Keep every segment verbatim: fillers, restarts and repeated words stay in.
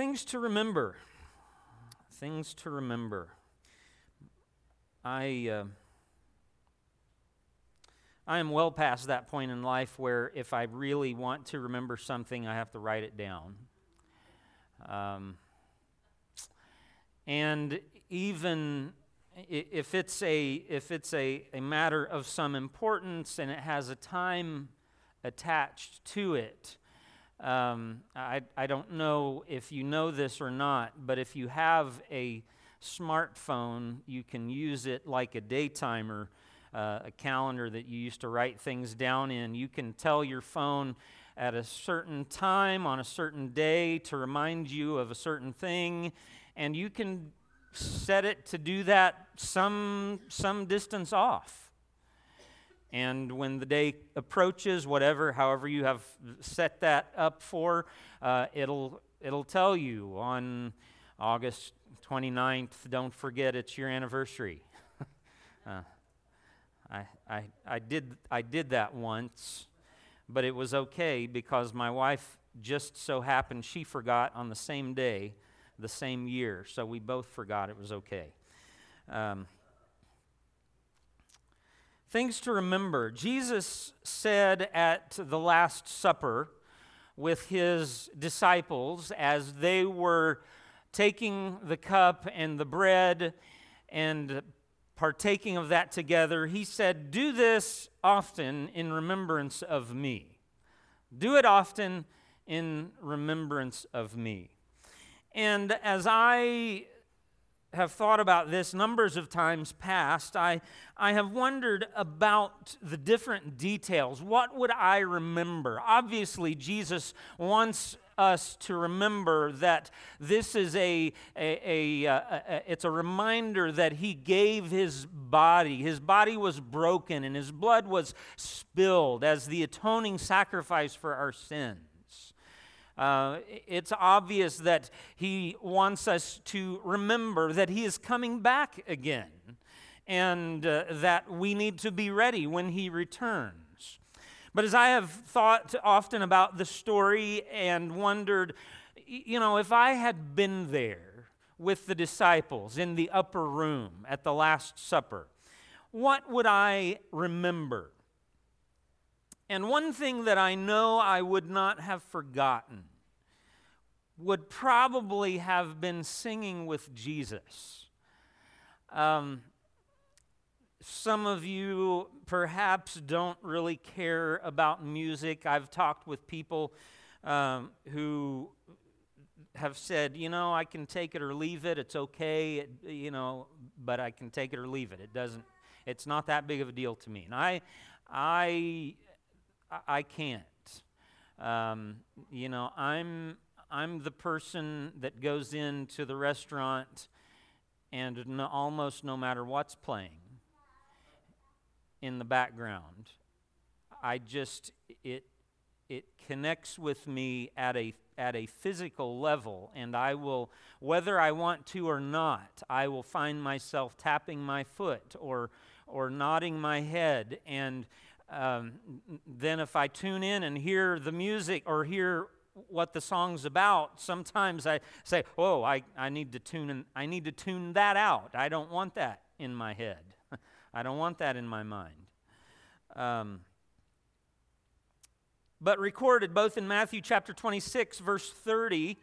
Things to remember. Things to remember. I uh, I am well past that point in life where if I really want to remember something, I have to write it down. Um, and even if it's a if it's a, a matter of some importance and it has a time attached to it, um, I I don't know if you know this or not, but if you have a smartphone, you can use it like a day timer, uh, a calendar that you used to write things down in. You can tell your phone at a certain time on a certain day to remind you of a certain thing, and you can set it to do that some some distance off. And when the day approaches, whatever, however you have set that up for, uh, it'll it'll tell you on August twenty-ninth, don't forget it's your anniversary. uh, I I I did I did that once, but it was okay because my wife just so happened she forgot on the same day, the same year, so we both forgot. It was okay. Um, things to remember. Jesus said at the Last Supper with his disciples as they were taking the cup and the bread and partaking of that together, he said, do this often in remembrance of me. Do it often in remembrance of me. And as I have thought about this numbers of times past, I, I have wondered about the different details. What would I remember? Obviously, Jesus wants us to remember that this is a, a, a, a, a it's a reminder that he gave his body. His body was broken and his blood was spilled as the atoning sacrifice for our sin. Uh, it's obvious that he wants us to remember that he is coming back again and uh, that we need to be ready when he returns. But as I have thought often about the story and wondered, you know, if I had been there with the disciples in the upper room at the Last Supper, what would I remember? And one thing that I know I would not have forgotten would probably have been singing with Jesus. Um, some of you perhaps don't really care about music. I've talked with people um, who have said, you know, I can take it or leave it. It's okay, it, you know, but I can take it or leave it. It doesn't. It's not that big of a deal to me. And I, I. I can't. Um, you know, I'm I'm the person that goes into the restaurant and no, almost no matter what's playing in the background, I just it it connects with me at a at a physical level, and I will, whether I want to or not, I will find myself tapping my foot or or nodding my head. And Um, then if I tune in and hear the music or hear what the song's about, sometimes I say, oh, I, I need to tune in, I need to tune that out. I don't want that in my head. I don't want that in my mind. Um, but recorded both in Matthew chapter twenty-six, verse thirty,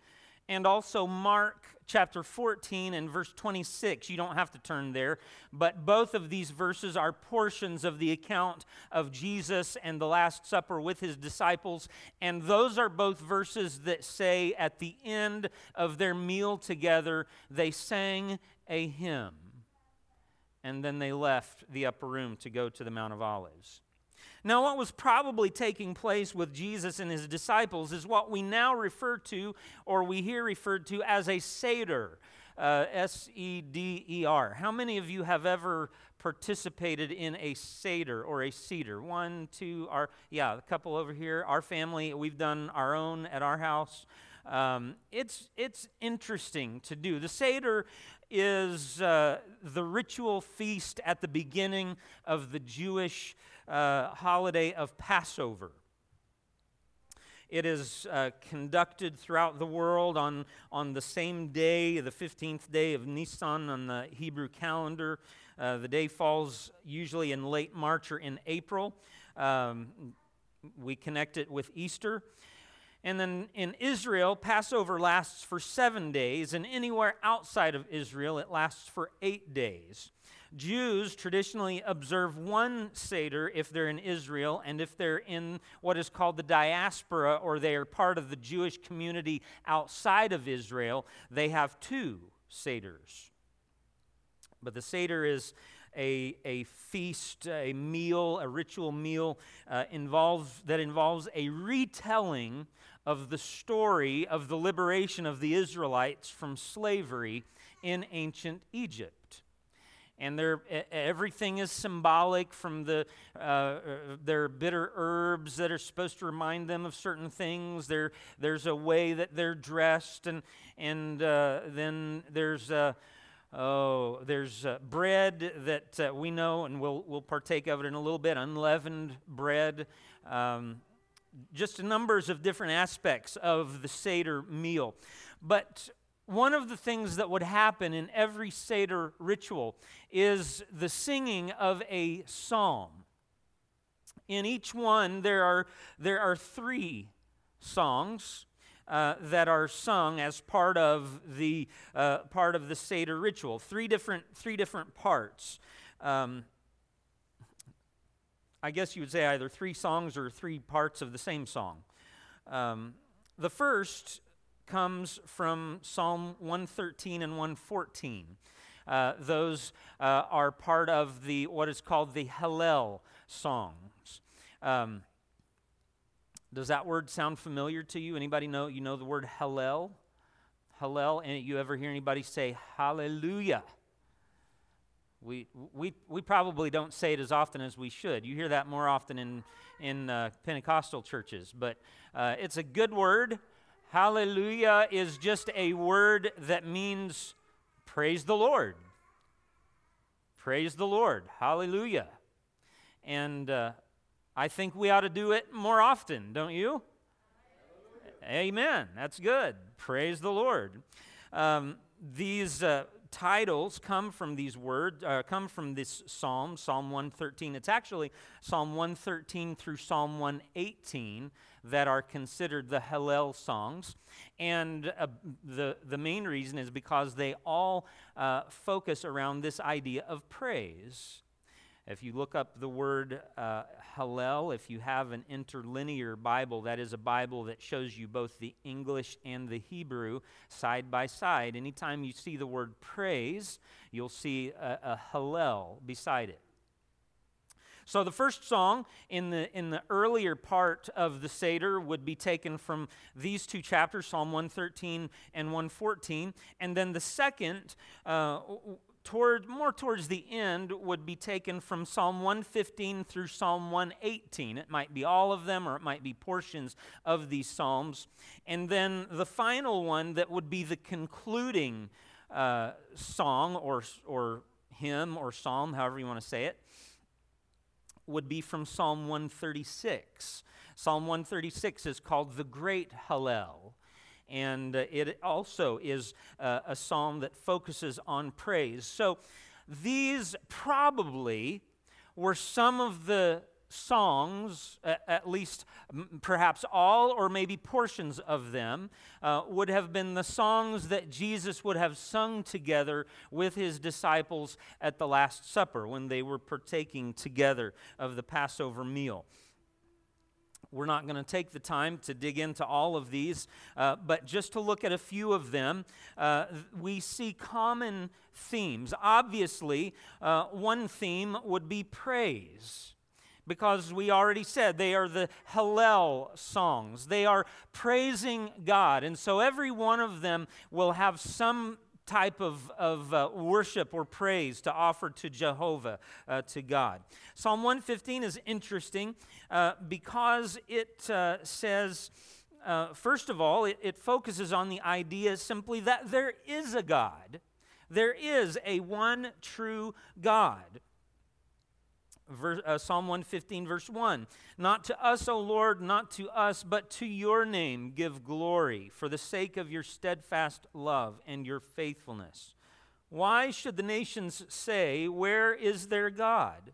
and also Mark chapter fourteen and verse twenty-six. You don't have to turn there, but both of these verses are portions of the account of Jesus and the Last Supper with his disciples, and those are both verses that say at the end of their meal together, they sang a hymn, and then they left the upper room to go to the Mount of Olives. Now, what was probably taking place with Jesus and his disciples is what we now refer to, or we hear referred to as a Seder, uh, S E D E R. How many of you have ever participated in a Seder or a Seder? One, two, our, yeah, a couple over here. Our family, we've done our own at our house. Um, it's, it's interesting to do. The Seder is uh, the ritual feast at the beginning of the Jewish Uh, holiday of Passover. It is uh, conducted throughout the world on, on the same day, the fifteenth day of Nisan on the Hebrew calendar. Uh, the day falls usually in late March or in April. Um, we connect it with Easter. And then in Israel, Passover lasts for seven days, and anywhere outside of Israel, it lasts for eight days. Jews traditionally observe one Seder if they're in Israel and if they're in what is called the diaspora, or they are part of the Jewish community outside of Israel, they have two Seders. But the Seder is a, a feast, a meal, a ritual meal uh, involves that involves a retelling of the story of the liberation of the Israelites from slavery in ancient Egypt. And their everything is symbolic, from the uh, their bitter herbs that are supposed to remind them of certain things. There, there's a way that they're dressed, and and uh, then there's uh, oh there's uh, bread that uh, we know, and we'll we'll partake of it in a little bit. Unleavened bread, um, just numbers of different aspects of the Seder meal, but. One of the things that would happen in every Seder ritual is the singing of a psalm. In each one, there are there are three songs uh, that are sung as part of the uh, part of the Seder ritual. Three different three different parts. Um, I guess you would say either three songs or three parts of the same song. Um, the first comes from Psalm one thirteen and one fourteen. Uh, those uh, are part of the what is called the Hallel songs. Um, does that word sound familiar to you? Anybody know? You know the word Hallel? Hallel, and you ever hear anybody say Hallelujah? We we we probably don't say it as often as we should. You hear that more often in in uh, Pentecostal churches, but uh, it's a good word. Hallelujah is just a word that means praise the Lord. Praise the Lord. Hallelujah. And uh, I think we ought to do it more often, don't you? Hallelujah. Amen. That's good. Praise the Lord. Um, these uh, titles come from these words, uh, come from this psalm, Psalm one thirteen. It's actually Psalm one thirteen through Psalm one eighteen that are considered the Hallel songs. And uh, the, the main reason is because they all uh, focus around this idea of praise. If you look up the word uh, Hallel, if you have an interlinear Bible, that is a Bible that shows you both the English and the Hebrew side by side. Anytime you see the word praise, you'll see a, a Hallel beside it. So the first song in the in the earlier part of the Seder would be taken from these two chapters, Psalm one thirteen and one fourteen, and then the second, uh, toward more towards the end, would be taken from Psalm one fifteen through Psalm one eighteen. It might be all of them, or it might be portions of these psalms, and then the final one that would be the concluding uh, song or or hymn or psalm, however you want to say it, would be from Psalm one thirty-six. Psalm one thirty-six is called the Great Hallel, and it also is a, a psalm that focuses on praise. So these probably were some of the songs, at least perhaps all or maybe portions of them, uh, would have been the songs that Jesus would have sung together with his disciples at the Last Supper when they were partaking together of the Passover meal. We're not going to take the time to dig into all of these, uh, but just to look at a few of them, uh, we see common themes. Obviously, uh, one theme would be praise, because we already said they are the Hallel songs. They are praising God. And so every one of them will have some type of, of uh, worship or praise to offer to Jehovah, uh, to God. Psalm one fifteen is interesting uh, because it uh, says, uh, first of all, it, it focuses on the idea simply that there is a God. There is a one true God. Verse, uh, Psalm one fifteen, verse one. Not to us, O Lord, not to us, but to your name give glory for the sake of your steadfast love and your faithfulness. Why should the nations say, where is their God?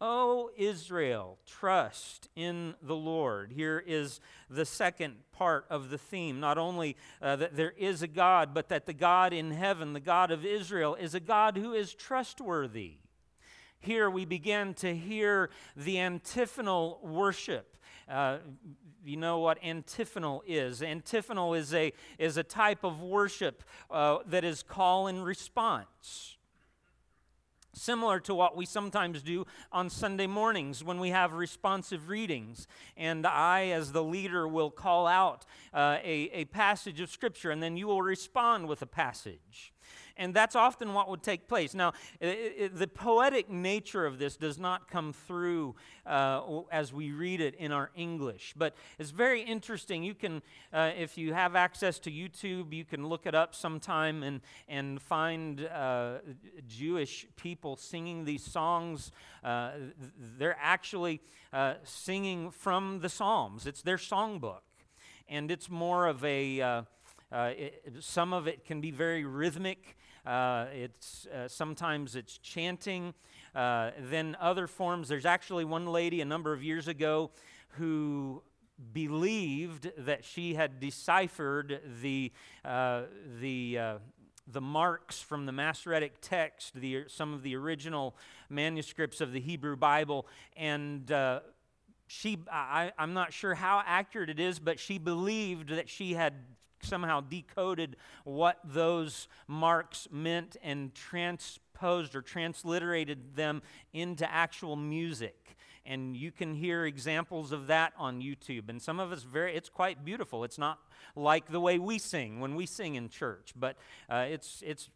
O Israel, trust in the Lord. Here is the second part of the theme. Not only uh, that there is a God, but that the God in heaven, the God of Israel, is a God who is trustworthy. Here we begin to hear the antiphonal worship. Uh, you know what antiphonal is. Antiphonal is a, is a type of worship uh, that is call and response. Similar to what we sometimes do on Sunday mornings when we have responsive readings. And I, as the leader, will call out uh, a, a passage of Scripture, and then you will respond with a passage. And that's often what would take place. Now, it, it, the poetic nature of this does not come through uh, as we read it in our English. But it's very interesting. You can, uh, if you have access to YouTube, you can look it up sometime and, and find uh, Jewish people singing these songs. Uh, they're actually uh, singing from the Psalms. It's their songbook. And it's more of a... Uh, Uh, it, some of it can be very rhythmic. Uh, it's uh, sometimes it's chanting. Uh, then other forms. There's actually one lady a number of years ago who believed that she had deciphered the uh, the uh, the marks from the Masoretic text, the some of the original manuscripts of the Hebrew Bible, and. Uh, she, I, I'm not sure how accurate it is, but she believed that she had somehow decoded what those marks meant and transposed or transliterated them into actual music. And you can hear examples of that on YouTube. And some of it's very, it's quite beautiful. It's not like the way we sing when we sing in church, but uh, it's it's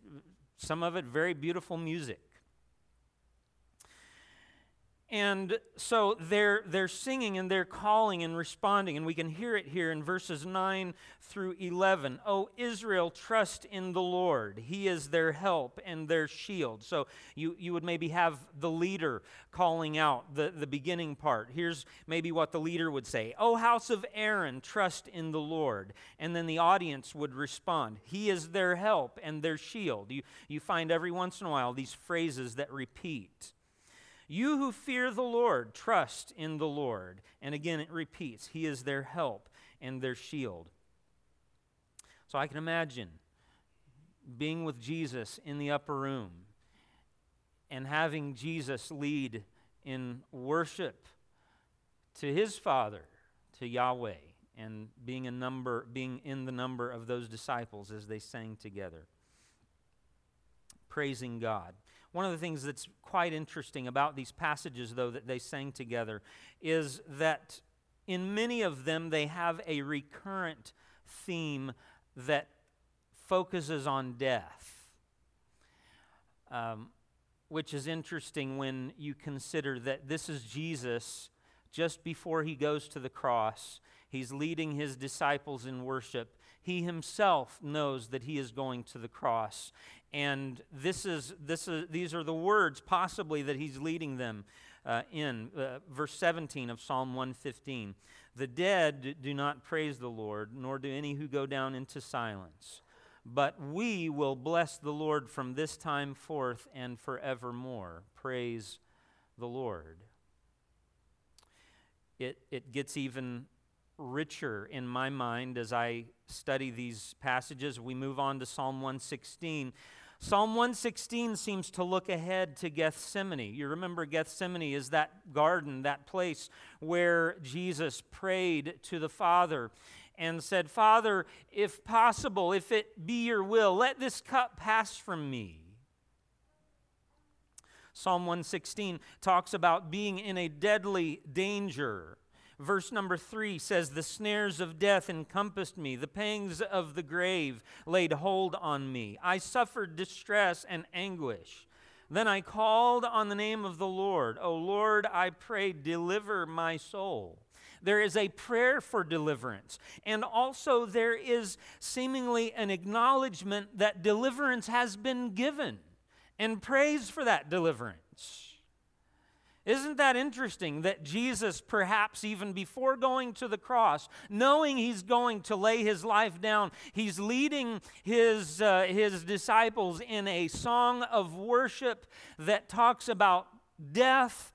some of it very beautiful music. And so they're, they're singing and they're calling and responding, and we can hear it here in verses nine through eleven. O Israel, trust in the Lord. He is their help and their shield. So you, you would maybe have the leader calling out the, the beginning part. Here's maybe what the leader would say. O house of Aaron, trust in the Lord. And then the audience would respond. He is their help and their shield. You, you find every once in a while these phrases that repeat. You who fear the Lord, trust in the Lord. And again, it repeats, He is their help and their shield. So I can imagine being with Jesus in the upper room and having Jesus lead in worship to His Father, to Yahweh, and being a number, being in the number of those disciples as they sang together, praising God. One of the things that's quite interesting about these passages, though, that they sang together is that in many of them they have a recurrent theme that focuses on death, um, which is interesting when you consider that this is Jesus just before he goes to the cross. He's leading his disciples in worship. He himself knows that he is going to the cross. And this is this is these are the words possibly that he's leading them uh, in uh, verse seventeen of Psalm one fifteen. The dead do not praise the Lord, nor do any who go down into silence. But we will bless the Lord from this time forth and forevermore. Praise the Lord. It it gets even richer in my mind as I study these passages. We move on to Psalm one sixteen. Psalm one sixteen seems to look ahead to Gethsemane. You remember Gethsemane is that garden, that place where Jesus prayed to the Father and said, Father, if possible, if it be your will, let this cup pass from me. Psalm one sixteen talks about being in a deadly danger. Verse number three says, the snares of death encompassed me. The pangs of the grave laid hold on me. I suffered distress and anguish. Then I called on the name of the Lord. O Lord, I pray, deliver my soul. There is a prayer for deliverance. And also there is seemingly an acknowledgement that deliverance has been given and praise for that deliverance. Isn't that interesting that Jesus, perhaps even before going to the cross, knowing he's going to lay his life down, he's leading his, uh, his disciples in a song of worship that talks about death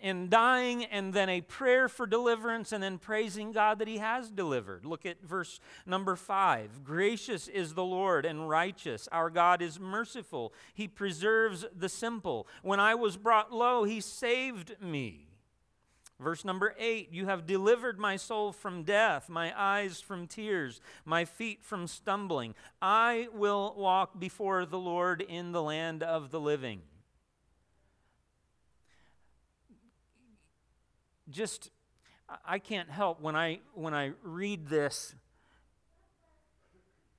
and dying, and then a prayer for deliverance, and then praising God that he has delivered. Look at verse number five. Gracious is the Lord and righteous. Our God is merciful. He preserves the simple. When I was brought low, he saved me. Verse number eight, you have delivered my soul from death, my eyes from tears, my feet from stumbling. I will walk before the Lord in the land of the living. Just, I can't help when I when I read this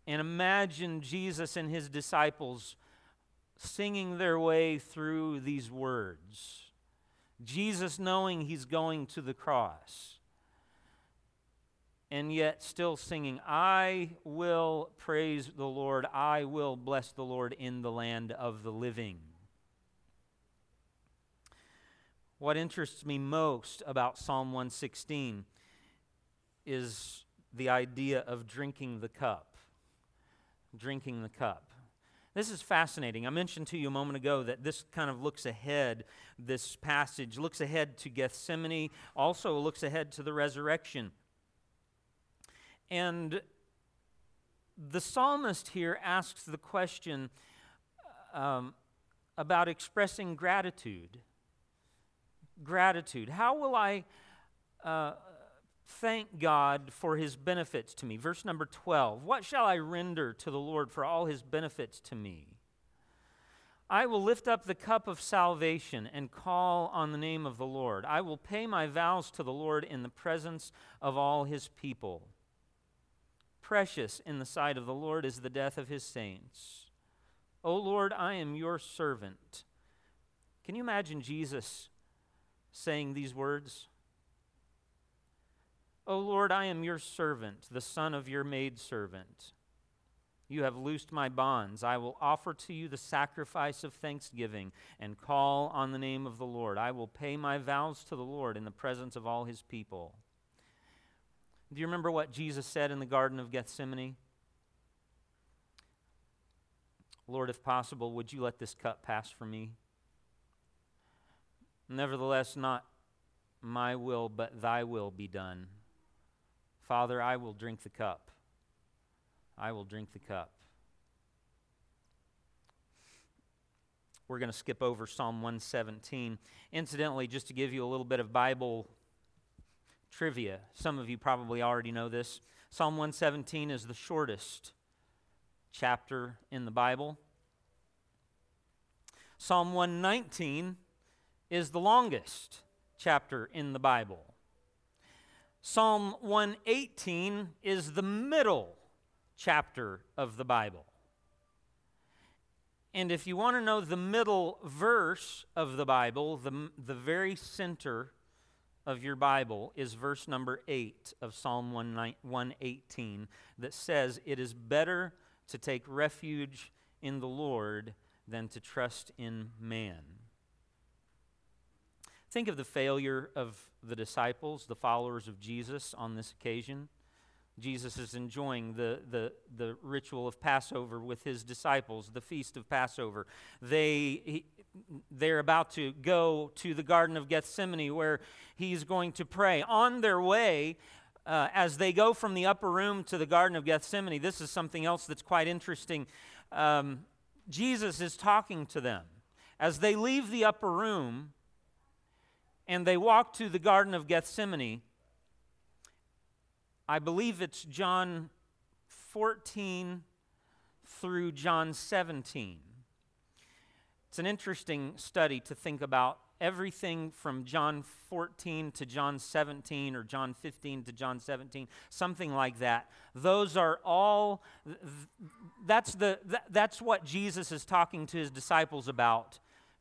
and imagine Jesus and his disciples singing their way through these words. Jesus knowing he's going to the cross, and yet still singing, I will praise the Lord, I will bless the Lord in the land of the living. What interests me most about Psalm one sixteen is the idea of drinking the cup. Drinking the cup. This is fascinating. I mentioned to you a moment ago that this kind of looks ahead, this passage looks ahead to Gethsemane, also looks ahead to the resurrection. And the psalmist here asks the question um, about expressing gratitude. Gratitude. How will I uh, thank God for his benefits to me? Verse number twelve. What shall I render to the Lord for all his benefits to me? I will lift up the cup of salvation and call on the name of the Lord. I will pay my vows to the Lord in the presence of all his people. Precious in the sight of the Lord is the death of his saints. O Lord, I am your servant. Can you imagine Jesus saying these words? O Lord, I am your servant, the son of your maidservant. You have loosed my bonds. I will offer to you the sacrifice of thanksgiving and call on the name of the Lord. I will pay my vows to the Lord in the presence of all his people. Do you remember what Jesus said in the Garden of Gethsemane? Lord, if possible, would you let this cup pass from me? Nevertheless, not my will, but thy will be done. Father, I will drink the cup. I will drink the cup. We're going to skip over Psalm one seventeen. Incidentally, just to give you a little bit of Bible trivia, some of you probably already know this. Psalm one seventeen is the shortest chapter in the Bible. Psalm one nineteen is the longest chapter in the Bible. Psalm one eighteen is the middle chapter of the Bible. And if you want to know the middle verse of the Bible, the, the very center of your Bible is verse number eight of Psalm one eighteen that says, it is better to take refuge in the Lord than to trust in man. Think of the failure of the disciples, the followers of Jesus on this occasion. Jesus is enjoying the, the, the ritual of Passover with his disciples, the feast of Passover. They, he, they're about to go to the Garden of Gethsemane where he's going to pray. On their way, uh, as they go from the upper room to the Garden of Gethsemane, this is something else that's quite interesting. Um, Jesus is talking to them. As they leave the upper room, and they walk to the Garden of Gethsemane. I believe it's John fourteen through John seventeen. It's an interesting study to think about everything from John fourteen to John seventeen or John fifteen to John seventeen, something like that. Those are all, that's the that's what Jesus is talking to his disciples about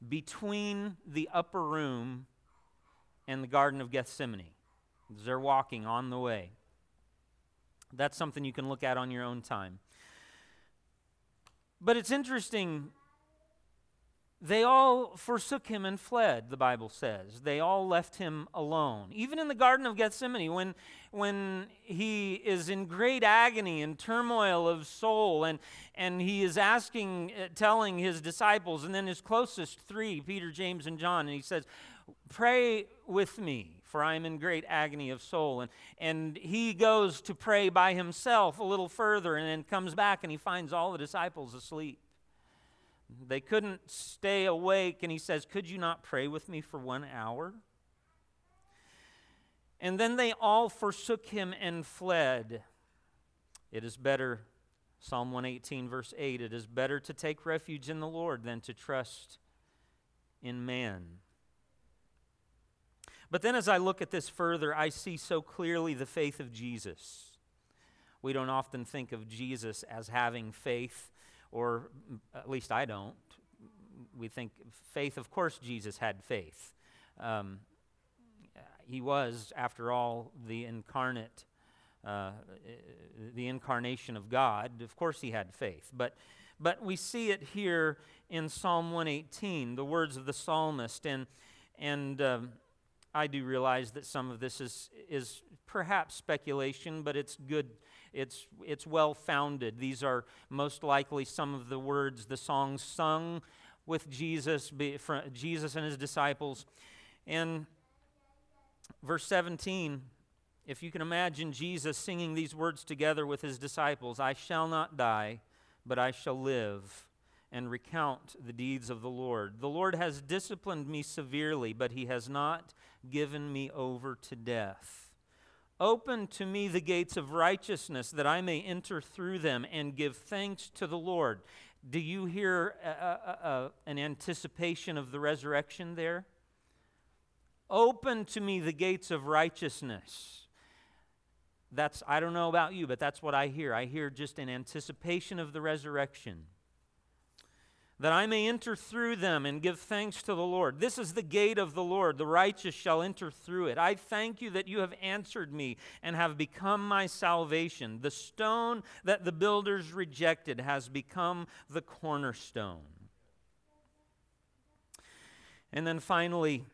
between the upper room and the Garden of Gethsemane. They're walking on the way. That's something you can look at on your own time. But it's interesting. They all forsook him and fled, the Bible says. They all left him alone. Even in the Garden of Gethsemane, when, when he is in great agony and turmoil of soul, and, and he is asking, telling his disciples, and then his closest three, Peter, James, and John, and he says, "Pray with me, for I am in great agony of soul." And, and he goes to pray by himself a little further, and then comes back and he finds all the disciples asleep. They couldn't stay awake, and he says, "Could you not pray with me for one hour?" And then they all forsook him and fled. It is better, Psalm one eighteen, verse eight, it is better to take refuge in the Lord than to trust in man. But then as I look at this further, I see so clearly the faith of Jesus. We don't often think of Jesus as having faith. Or at least I don't. We think faith, of course Jesus had faith. Um, he was, after all, the incarnate, uh, the incarnation of God. Of course he had faith. But, but we see it here in Psalm one eighteen, the words of the psalmist. And, and um, I do realize that some of this is, is perhaps speculation, but it's good. It's it's well-founded. These are most likely some of the words, the songs sung with Jesus, Jesus and his disciples. And verse seventeen, if you can imagine Jesus singing these words together with his disciples, "I shall not die, but I shall live and recount the deeds of the Lord. The Lord has disciplined me severely, but he has not given me over to death. Open to me the gates of righteousness, that I may enter through them and give thanks to the Lord." Do you hear a, a, a, an anticipation of the resurrection there? Open to me the gates of righteousness. That's, I don't know about you, but that's what I hear. I hear just an anticipation of the resurrection. "That I may enter through them and give thanks to the Lord. This is the gate of the Lord. The righteous shall enter through it. I thank you that you have answered me and have become my salvation. The stone that the builders rejected has become the cornerstone." And then finally,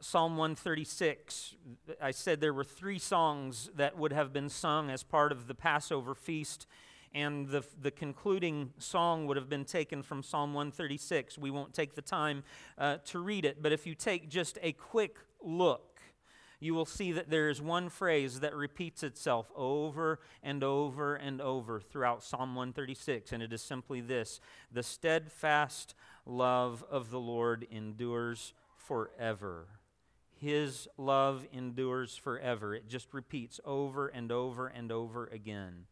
Psalm one thirty-six. I said there were three songs that would have been sung as part of the Passover feast. And the the concluding song would have been taken from Psalm one thirty-six. We won't take the time uh, to read it, but if you take just a quick look, you will see that there is one phrase that repeats itself over and over and over throughout Psalm one thirty-six, and it is simply this: "The steadfast love of the Lord endures forever." His love endures forever. It just repeats over and over and over again.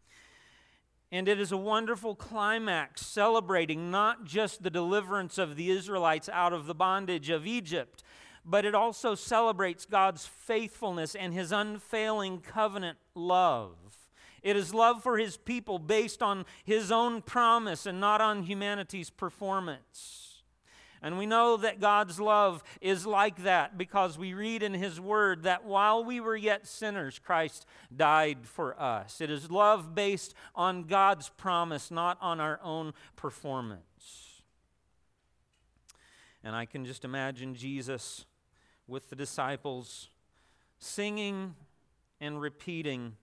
And it is a wonderful climax, celebrating not just the deliverance of the Israelites out of the bondage of Egypt, but it also celebrates God's faithfulness and his unfailing covenant love. It is love for his people based on his own promise and not on humanity's performance. And we know that God's love is like that because we read in his word that while we were yet sinners, Christ died for us. It is love based on God's promise, not on our own performance. And I can just imagine Jesus with the disciples singing and repeating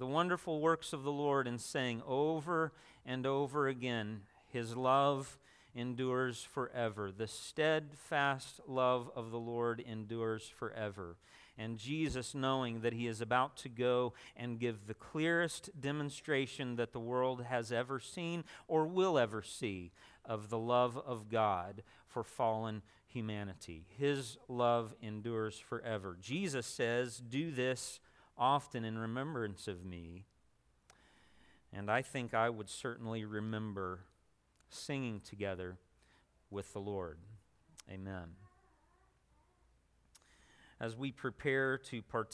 the wonderful works of the Lord and saying over and over again, "His love endures forever. The steadfast love of the Lord endures forever." And Jesus, knowing that he is about to go and give the clearest demonstration that the world has ever seen or will ever see of the love of God for fallen humanity. His love endures forever. Jesus says, "Do this often in remembrance of me." And I think I would certainly remember singing together with the Lord. Amen. As we prepare to partake